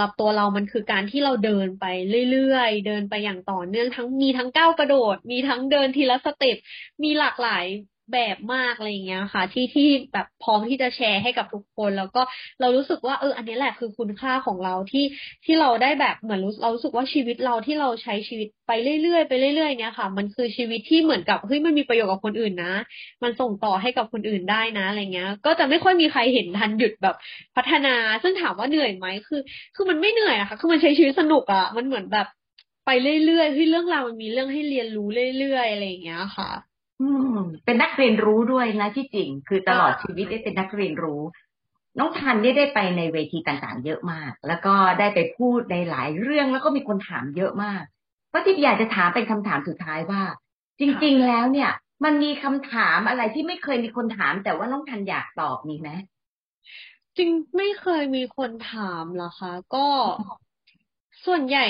รับตัวเรามันคือการที่เราเดินไปเรื่อยๆเดินไปอย่างต่อเนื่องมีทั้งก้าวกระโดดมีทั้งเดินทีละสเต็ปมีหลากหลายแบบมากอะไรอย่างเงี้ยค่ะที่แบบพร้อมที่จะแชร์ให้กับทุกคนแล้วก็เรารู้สึกว่าอันนี้แหละคือคุณค่าของเราที่เราได้แบบเหมือนเรารู้สึกว่าชีวิตเราที่เราใช้ชีวิตไปเรื่อยๆไปเรื่อยๆเนี่ยค่ะมันคือชีวิตที่เหมือนกับเฮ้ยมันมีประโยชน์กับคนอื่นนะมันส่งต่อให้กับคนอื่นได้นะอะไรเงี้ยก็จะไม่ค่อยมีใครเห็นทันหยุดแบบพัฒนาซึ่งถามว่าเหนื่อยไหมคือมันไม่เหนื่อยนะคะคือมันใช้ชีวิตสนุกอ่ะมันเหมือนแบบไปเรื่อยๆเฮ้ยเรื่องราวมันมีเรื่องให้เรียนรู้เรื่อยๆอะไรอย่างเงี้ยค่ะเป็นนักเรียนรู้ด้วยนะที่จริงคือตลอดชีวิตได้เป็นนักเรียนรู้น้องทันได้ไปในเวทีต่างๆเยอะมากแล้วก็ได้ไปพูดในหลายเรื่องแล้วก็มีคนถามเยอะมากก็ที่อยากจะถามเป็นคำถามสุดท้ายว่าจริงๆแล้วเนี่ยมันมีคำถามอะไรที่ไม่เคยมีคนถามแต่ว่าน้องทันอยากตอบมีไหมจริงไม่เคยมีคนถามหรอคะก็ส่วนใหญ่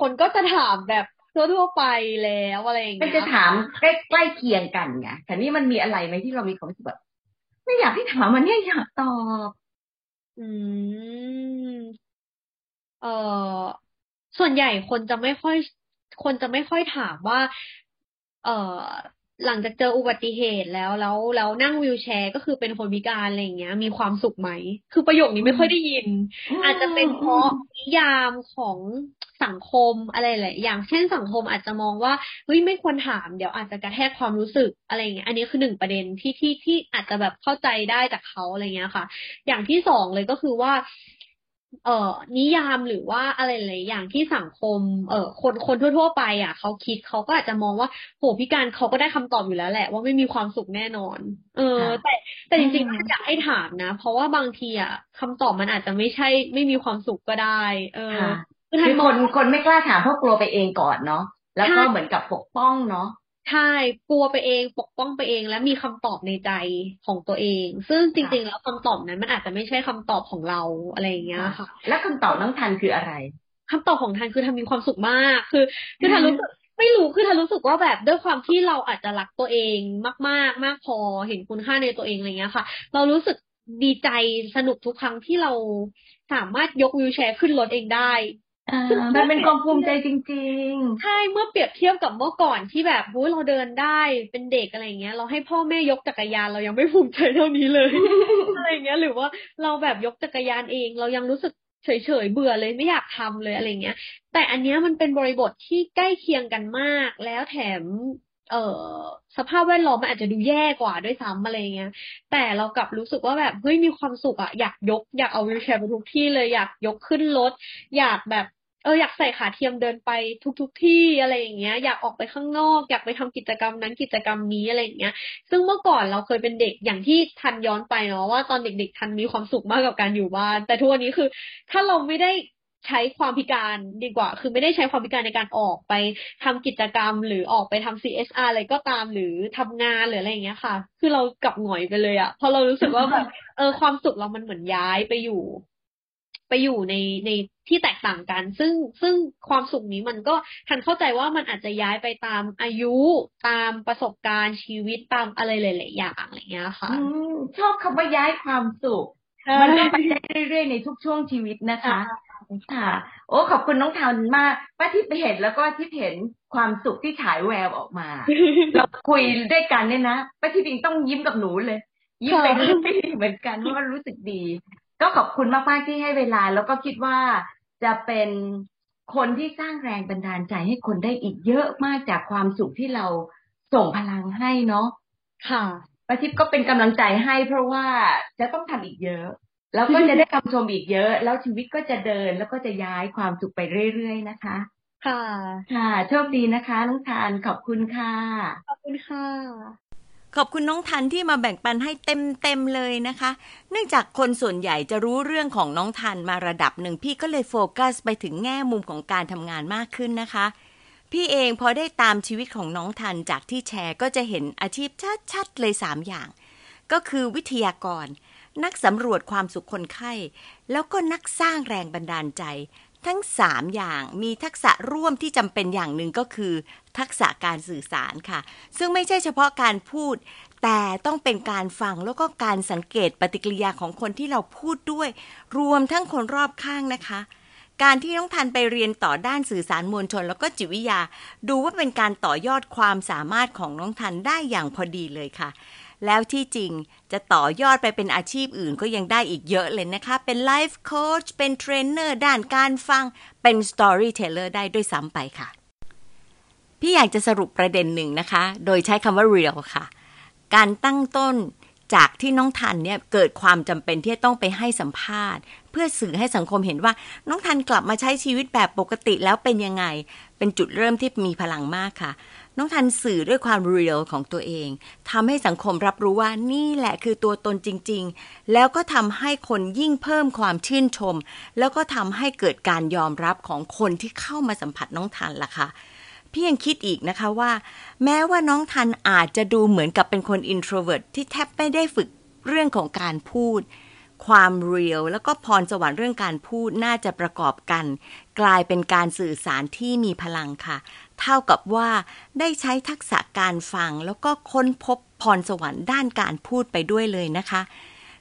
คนก็จะถามแบบทั่วไปแล้วอะไรอย่างเงี้ยเป็นจะถามใกล้เคียงกันไงแต่นี่มันมีอะไรไหมที่เรามีความรู้สึกแบบไม่อยากให้ถามมันเนี่ยอยากตอบส่วนใหญ่คนจะไม่ค่อยถามว่าหลังจากเจออุบัติเหตุแล้วนั่งวีลแชร์ก็คือเป็นคนพิการอะไรอย่างเงี้ยมีความสุขไหมคือประโยคนี้ไม่ค่อยได้ยินอาจจะเป็นเพราะนิยามของสังคมอะไรหลายอย่างเช่นสังคมอาจจะมองว่าเฮ้ยไม่ควรถามเดี๋ยวอาจจะกระแทกความรู้สึกอะไรอย่างเงี้ยอันนี้คือ1ประเด็นที่อาจจะแบบเข้าใจได้จากเขาอะไรเงี้ยค่ะอย่างที่2เลยก็คือว่านิยามหรือว่าอะไรหลายอย่างที่สังคมคนทั่วๆไปอ่ะเขาคิดเขาก็อาจจะมองว่าโหพิการเขาก็ได้คำตอบอยู่แล้วแหละว่าไม่มีความสุขแน่นอนแต่จริงๆอยากให้ถามนะเพราะว่าบางทีอ่ะคำตอบมันอาจจะไม่ใช่ไม่มีความสุขก็ได้คือคนไม่กล้าถามเพราะกลัวไปเองก่อนเนาะแล้วก็เหมือนกับปกป้องเนาะใช่กลัวไปเองปกป้องไปเองและมีคำตอบในใจของตัวเองซึ่งจริงๆแล้วคำตอบนั้นมันอาจจะไม่ใช่คำตอบของเราอะไรอย่างเงี้ยค่ะแล้วคำตอบน้องทันคืออะไรคำตอบของทันคือทันมีความสุขมากคือทันรู้สึกไม่รู้คือทันรู้สึกว่าแบบด้วยความที่เราอาจจะรักตัวเองมากๆมากพอเห็นคุณค่าในตัวเองอะไรเงี้ยค่ะเรารู้สึกดีใจสนุกทุกครั้งที่เราสามารถยกวีลแชร์ขึ้นรถเองได้ มันเป็นความภูมิใจจริงๆใช่เมื่อเปรียบเทียบกับเมื่อก่อนที่แบบโหเราเดินได้เป็นเด็กอะไรอย่างเงี้ยเราให้พ่อแม่ยกจักรยานเรายังไม่ภูมิใจเท่านี้เลย อะไรอย่างเงี้ยหรือว่าเราแบบยกจักรยานเองเรายังรู้สึกเฉยๆเบื่อเลยไม่อยากทำเลยอะไรอย่างเงี้ยแต่อันเนี้ยมันเป็นบริบทที่ใกล้เคียงกันมากแล้วแถมสภาพแวดล้อมมันอาจจะดูแย่กว่าด้วยซ้ำอะไรเงี้ยแต่เรากลับรู้สึกว่าแบบเฮ้ยมีความสุขอะอยากเอาวีลแชร์ไปทุกที่เลยอยากยกขึ้นรถอยากแบบอยากใส่ขาเทียมเดินไปทุกที่อะไรอย่างเงี้ยอยากออกไปข้างนอกอยากไปทำกิจกรรมนั้นกิจกรรมนี้อะไรอย่างเงี้ยซึ่งเมื่อก่อนเราเคยเป็นเด็กอย่างที่ทันย้อนไปเนาะว่าตอนเด็กๆทันมีความสุขมากกับการอยู่บ้านแต่ทุกวันนี้คือถ้าเราไม่ได้ใช้ความพิการดีกว่าคือไม่ได้ใช้ความพิการในการออกไปทำกิจกรรมหรือออกไปทำ CSR อะไรก็ตามหรือทำงานหรืออะไรอย่างเงี้ยค่ะคือเรากลับหงอยไปเลยอะเพราะเรารู้สึกว่าแบบความสุขเรามันเหมือนย้ายไปอยู่ในที่แตกต่างกันซึ่งความสุขนี้มันก็ทันเข้าใจว่ามันอาจจะย้ายไปตามอายุตามประสบการณ์ชีวิตตามอะไรหลายๆอย่างอะไรเงี้ยค่ะชอบคำว่าย้ายความสุขมันก็ไปได้เรื่อยๆในทุกช่วงชีวิตนะคะค่ะโอ้ขอบคุณน้องทันมากป้าที่ไปเห็นแล้วก็ที่เห็นความสุขที่ฉายแววออกมา เราคุยด้วยกันเนี่ยนะป้าที่จริงต้องยิ้มกับหนูเลยยิ้มไปเรื่อยๆเหมือนกันเพราะว่ารู้สึกดีก็ขอบคุณมากๆที่ให้เวลาแล้วก็คิดว่าจะเป็นคนที่สร้างแรงบันดาลใจให้คนได้อีกเยอะมากจากความสุขที่เราส่งพลังให้เนาะค่ะป้าทิพย์ก็เป็นกำลังใจให้เพราะว่าจะต้องทำอีกเยอะแล้วก็จะได้คำชมอีกเยอะแล้วชีวิตก็จะเดินแล้วก็จะย้ายความสุขไปเรื่อยๆนะคะค่ะค่ะโชคดีนะคะน้องทันขอบคุณค่ะขอบคุณค่ะขอบคุณน้องทันที่มาแบ่งปันให้เต็มๆเลยนะคะเนื่องจากคนส่วนใหญ่จะรู้เรื่องของน้องทันมาระดับหนึ่งพี่ก็เลยโฟกัสไปถึงแง่มุมของการทำงานมากขึ้นนะคะพี่เองพอได้ตามชีวิตของน้องทันจากที่แชร์ก็จะเห็นอาชีพชัดๆเลย3อย่างก็คือวิทยากรนักสำรวจความสุขคนไข้แล้วก็นักสร้างแรงบันดาลใจทั้ง3อย่างมีทักษะร่วมที่จำเป็นอย่างหนึ่งก็คือทักษะการสื่อสารค่ะซึ่งไม่ใช่เฉพาะการพูดแต่ต้องเป็นการฟังแล้วก็การสังเกตปฏิกิริยาของคนที่เราพูดด้วยรวมทั้งคนรอบข้างนะคะการที่น้องทันไปเรียนต่อด้านสื่อสารมวลชนแล้วก็จิตวิทยาดูว่าเป็นการต่อยอดความสามารถของน้องทันได้อย่างพอดีเลยค่ะแล้วที่จริงจะต่อยอดไปเป็นอาชีพอื่นก็ยังได้อีกเยอะเลยนะคะเป็นไลฟ์โค้ชเป็นเทรนเนอร์ด้านการฟังเป็นสตอรี่เทลเลอร์ได้ด้วยซ้ำไปค่ะพี่อยากจะสรุปประเด็นหนึ่งนะคะโดยใช้คำว่า real ค่ะการตั้งต้นจากที่น้องทันเนี่ยเกิดความจำเป็นที่จะต้องไปให้สัมภาษณ์เพื่อสื่อให้สังคมเห็นว่าน้องทันกลับมาใช้ชีวิตแบบปกติแล้วเป็นยังไงเป็นจุดเริ่มที่มีพลังมากค่ะน้องทันสื่อด้วยความเรียลของตัวเองทำให้สังคมรับรู้ว่านี่แหละคือตัวตนจริงๆแล้วก็ทำให้คนยิ่งเพิ่มความชื่นชมแล้วก็ทำให้เกิดการยอมรับของคนที่เข้ามาสัมผัสน้องทันล่ะค่ะพี่ยังคิดอีกนะคะว่าแม้ว่าน้องทันอาจจะดูเหมือนกับเป็นคน introvert ที่แทบไม่ได้ฝึกเรื่องของการพูดความเรียลแล้วก็พรสวรรค์เรื่องการพูดน่าจะประกอบกันกลายเป็นการสื่อสารที่มีพลังค่ะเท่ากับว่าได้ใช้ทักษะการฟังแล้วก็ค้นพบพรสวรรค์ด้านการพูดไปด้วยเลยนะคะ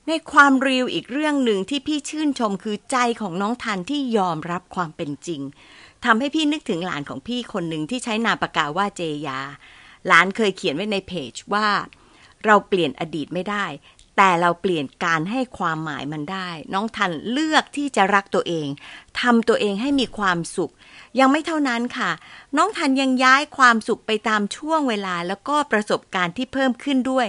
ในความเรียลอีกเรื่องหนึ่งที่พี่ชื่นชมคือใจของน้องทันที่ยอมรับความเป็นจริงทำให้พี่นึกถึงหลานของพี่คนหนึ่งที่ใช้นามปากกาว่าเจยาหลานเคยเขียนไว้ในเพจว่าเราเปลี่ยนอดีตไม่ได้แต่เราเปลี่ยนการให้ความหมายมันได้น้องทันเลือกที่จะรักตัวเองทำตัวเองให้มีความสุขยังไม่เท่านั้นค่ะน้องทันยังย้ายความสุขไปตามช่วงเวลาแล้วก็ประสบการณ์ที่เพิ่มขึ้นด้วย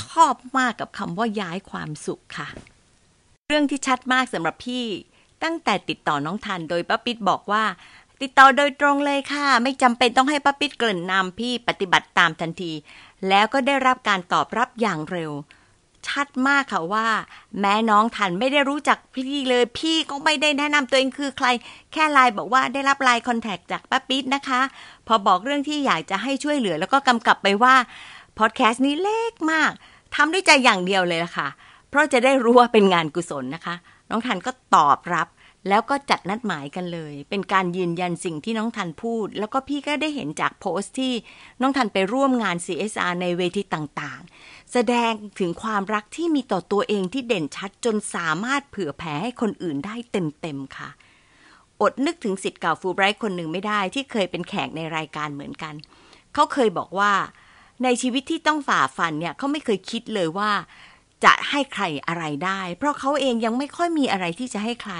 ชอบมากกับคำว่าย้ายความสุขค่ะเรื่องที่ชัดมากสำหรับพี่ตั้งแต่ติดต่อน้องทันโดยป้าปิ๊ดบอกว่าติดต่อโดยตรงเลยค่ะไม่จำเป็นต้องให้ป้าปิ๊ดเกริ่นนำพี่ปฏิบัติตามทันทีแล้วก็ได้รับการตอบรับอย่างเร็วชัดมากค่ะว่าแม้น้องทันไม่ได้รู้จักพี่เลยพี่ก็ไม่ได้แนะนำตัวเองคือใครแค่ไลน์บอกว่าได้รับไลน์คอนแทคจากป้าปิ๊ดนะคะพอบอกเรื่องที่อยากจะให้ช่วยเหลือแล้วก็กำกับไปว่าพอดแคสต์นี้เล็กมากทำด้วยใจอย่างเดียวเลยล่ะค่ะเพราะจะได้รู้ว่าเป็นงานกุศลนะคะน้องทันก็ตอบรับแล้วก็จัดนัดหมายกันเลยเป็นการยืนยันสิ่งที่น้องทันพูดแล้วก็พี่ก็ได้เห็นจากโพสต์ที่น้องทันไปร่วมงาน CSR ในเวทีต่างๆแสดงถึงความรักที่มีต่อตัวเองที่เด่นชัดจนสามารถเผื่อแผ่ให้คนอื่นได้เต็มๆค่ะ อดนึกถึงศิษย์เก่าฟูไบรท์คนหนึ่งไม่ได้ที่เคยเป็นแขกในรายการเหมือนกันเขาเคยบอกว่าในชีวิตที่ต้องฝ่าฟันเนี่ยเขาไม่เคยคิดเลยว่าจะให้ใครอะไรได้เพราะเขาเองยังไม่ค่อยมีอะไรที่จะให้ใคร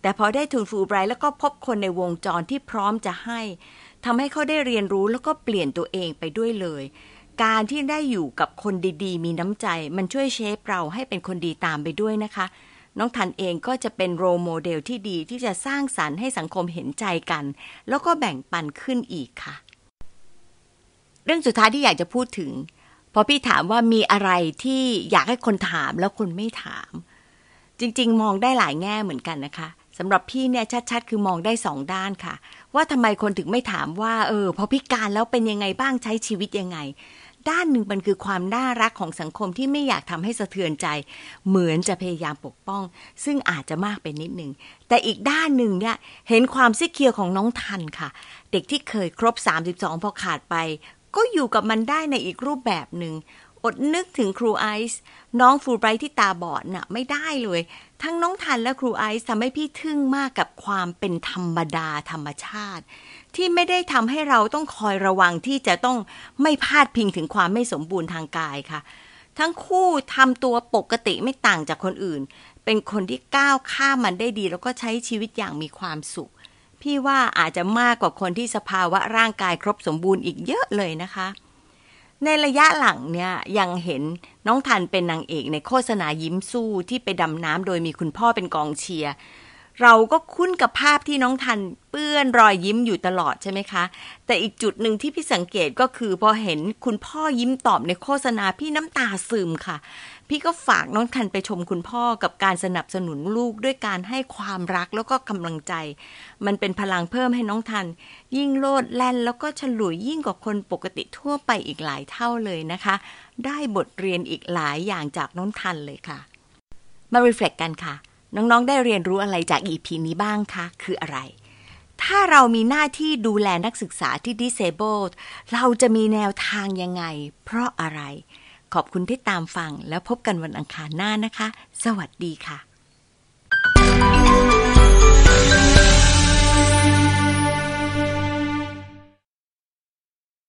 แต่พอได้ทุนฟูไบรท์แล้วก็พบคนในวงจรที่พร้อมจะให้ทำให้เขาได้เรียนรู้แล้วก็เปลี่ยนตัวเองไปด้วยเลยการที่ได้อยู่กับคนดีๆมีน้ำใจมันช่วยเชฟเราให้เป็นคนดีตามไปด้วยนะคะน้องทันเองก็จะเป็นโรลโมเดลที่ดีที่จะสร้างสรรค์ให้สังคมเห็นใจกันแล้วก็แบ่งปันขึ้นอีกค่ะเรื่องสุดท้ายที่อยากจะพูดถึงพอพี่ถามว่ามีอะไรที่อยากให้คนถามแล้วคนไม่ถามจริงๆมองได้หลายแง่เหมือนกันนะคะสำหรับพี่เนี่ยชัดๆคือมองได้สองด้านค่ะว่าทำไมคนถึงไม่ถามว่าพอพิการแล้วเป็นยังไงบ้างใช้ชีวิตยังไงด้านหนึ่งมันคือความน่ารักของสังคมที่ไม่อยากทำให้สะเทือนใจเหมือนจะพยายามปกป้องซึ่งอาจจะมากไปนิดนึงแต่อีกด้านหนึ่งเนี่ยเห็นความซีเคียวของน้องทันค่ะเด็กที่เคยครบ32พอขาดไปก็อยู่กับมันได้ในอีกรูปแบบหนึ่งอดนึกถึงครูไอซ์น้องฟูไบรท์ที่ตาบอดน่ะไม่ได้เลยทั้งน้องทันและครูไอซ์ทำให้พี่ทึ่งมากกับความเป็นธรรมดาธรรมชาติที่ไม่ได้ทำให้เราต้องคอยระวังที่จะต้องไม่พาดพิงถึงความไม่สมบูรณ์ทางกายค่ะทั้งคู่ทำตัวปกติไม่ต่างจากคนอื่นเป็นคนที่ก้าวข้ามมันได้ดีแล้วก็ใช้ชีวิตอย่างมีความสุขพี่ว่าอาจจะมากกว่าคนที่สภาวะร่างกายครบสมบูรณ์อีกเยอะเลยนะคะในระยะหลังเนี่ยยังเห็นน้องทันเป็นนางเอกในโฆษณายิ้มสู้ที่ไปดำน้ำโดยมีคุณพ่อเป็นกองเชียร์เราก็คุ้นกับภาพที่น้องทันเปื้อนรอยยิ้มอยู่ตลอดใช่ไหมคะแต่อีกจุดหนึ่งที่พี่สังเกตก็คือพอเห็นคุณพ่อยิ้มตอบในโฆษณาพี่น้ำตาซึมค่ะพี่ก็ฝากน้องทันไปชมคุณพ่อกับการสนับสนุนลูกด้วยการให้ความรักแล้วก็กำลังใจมันเป็นพลังเพิ่มให้น้องทันยิ่งโลดแล่นแล้วก็ฉลุยยิ่งกว่าคนปกติทั่วไปอีกหลายเท่าเลยนะคะได้บทเรียนอีกหลายอย่างจากน้องทันเลยค่ะมารีเฟล็กกันค่ะน้องๆได้เรียนรู้อะไรจาก EP นี้บ้างคะคืออะไรถ้าเรามีหน้าที่ดูแลนักศึกษาที่ disabled เราจะมีแนวทางยังไงเพราะอะไรขอบคุณที่ตามฟังแล้วพบกันวันอังคารหน้านะคะสวัสดีค่ะ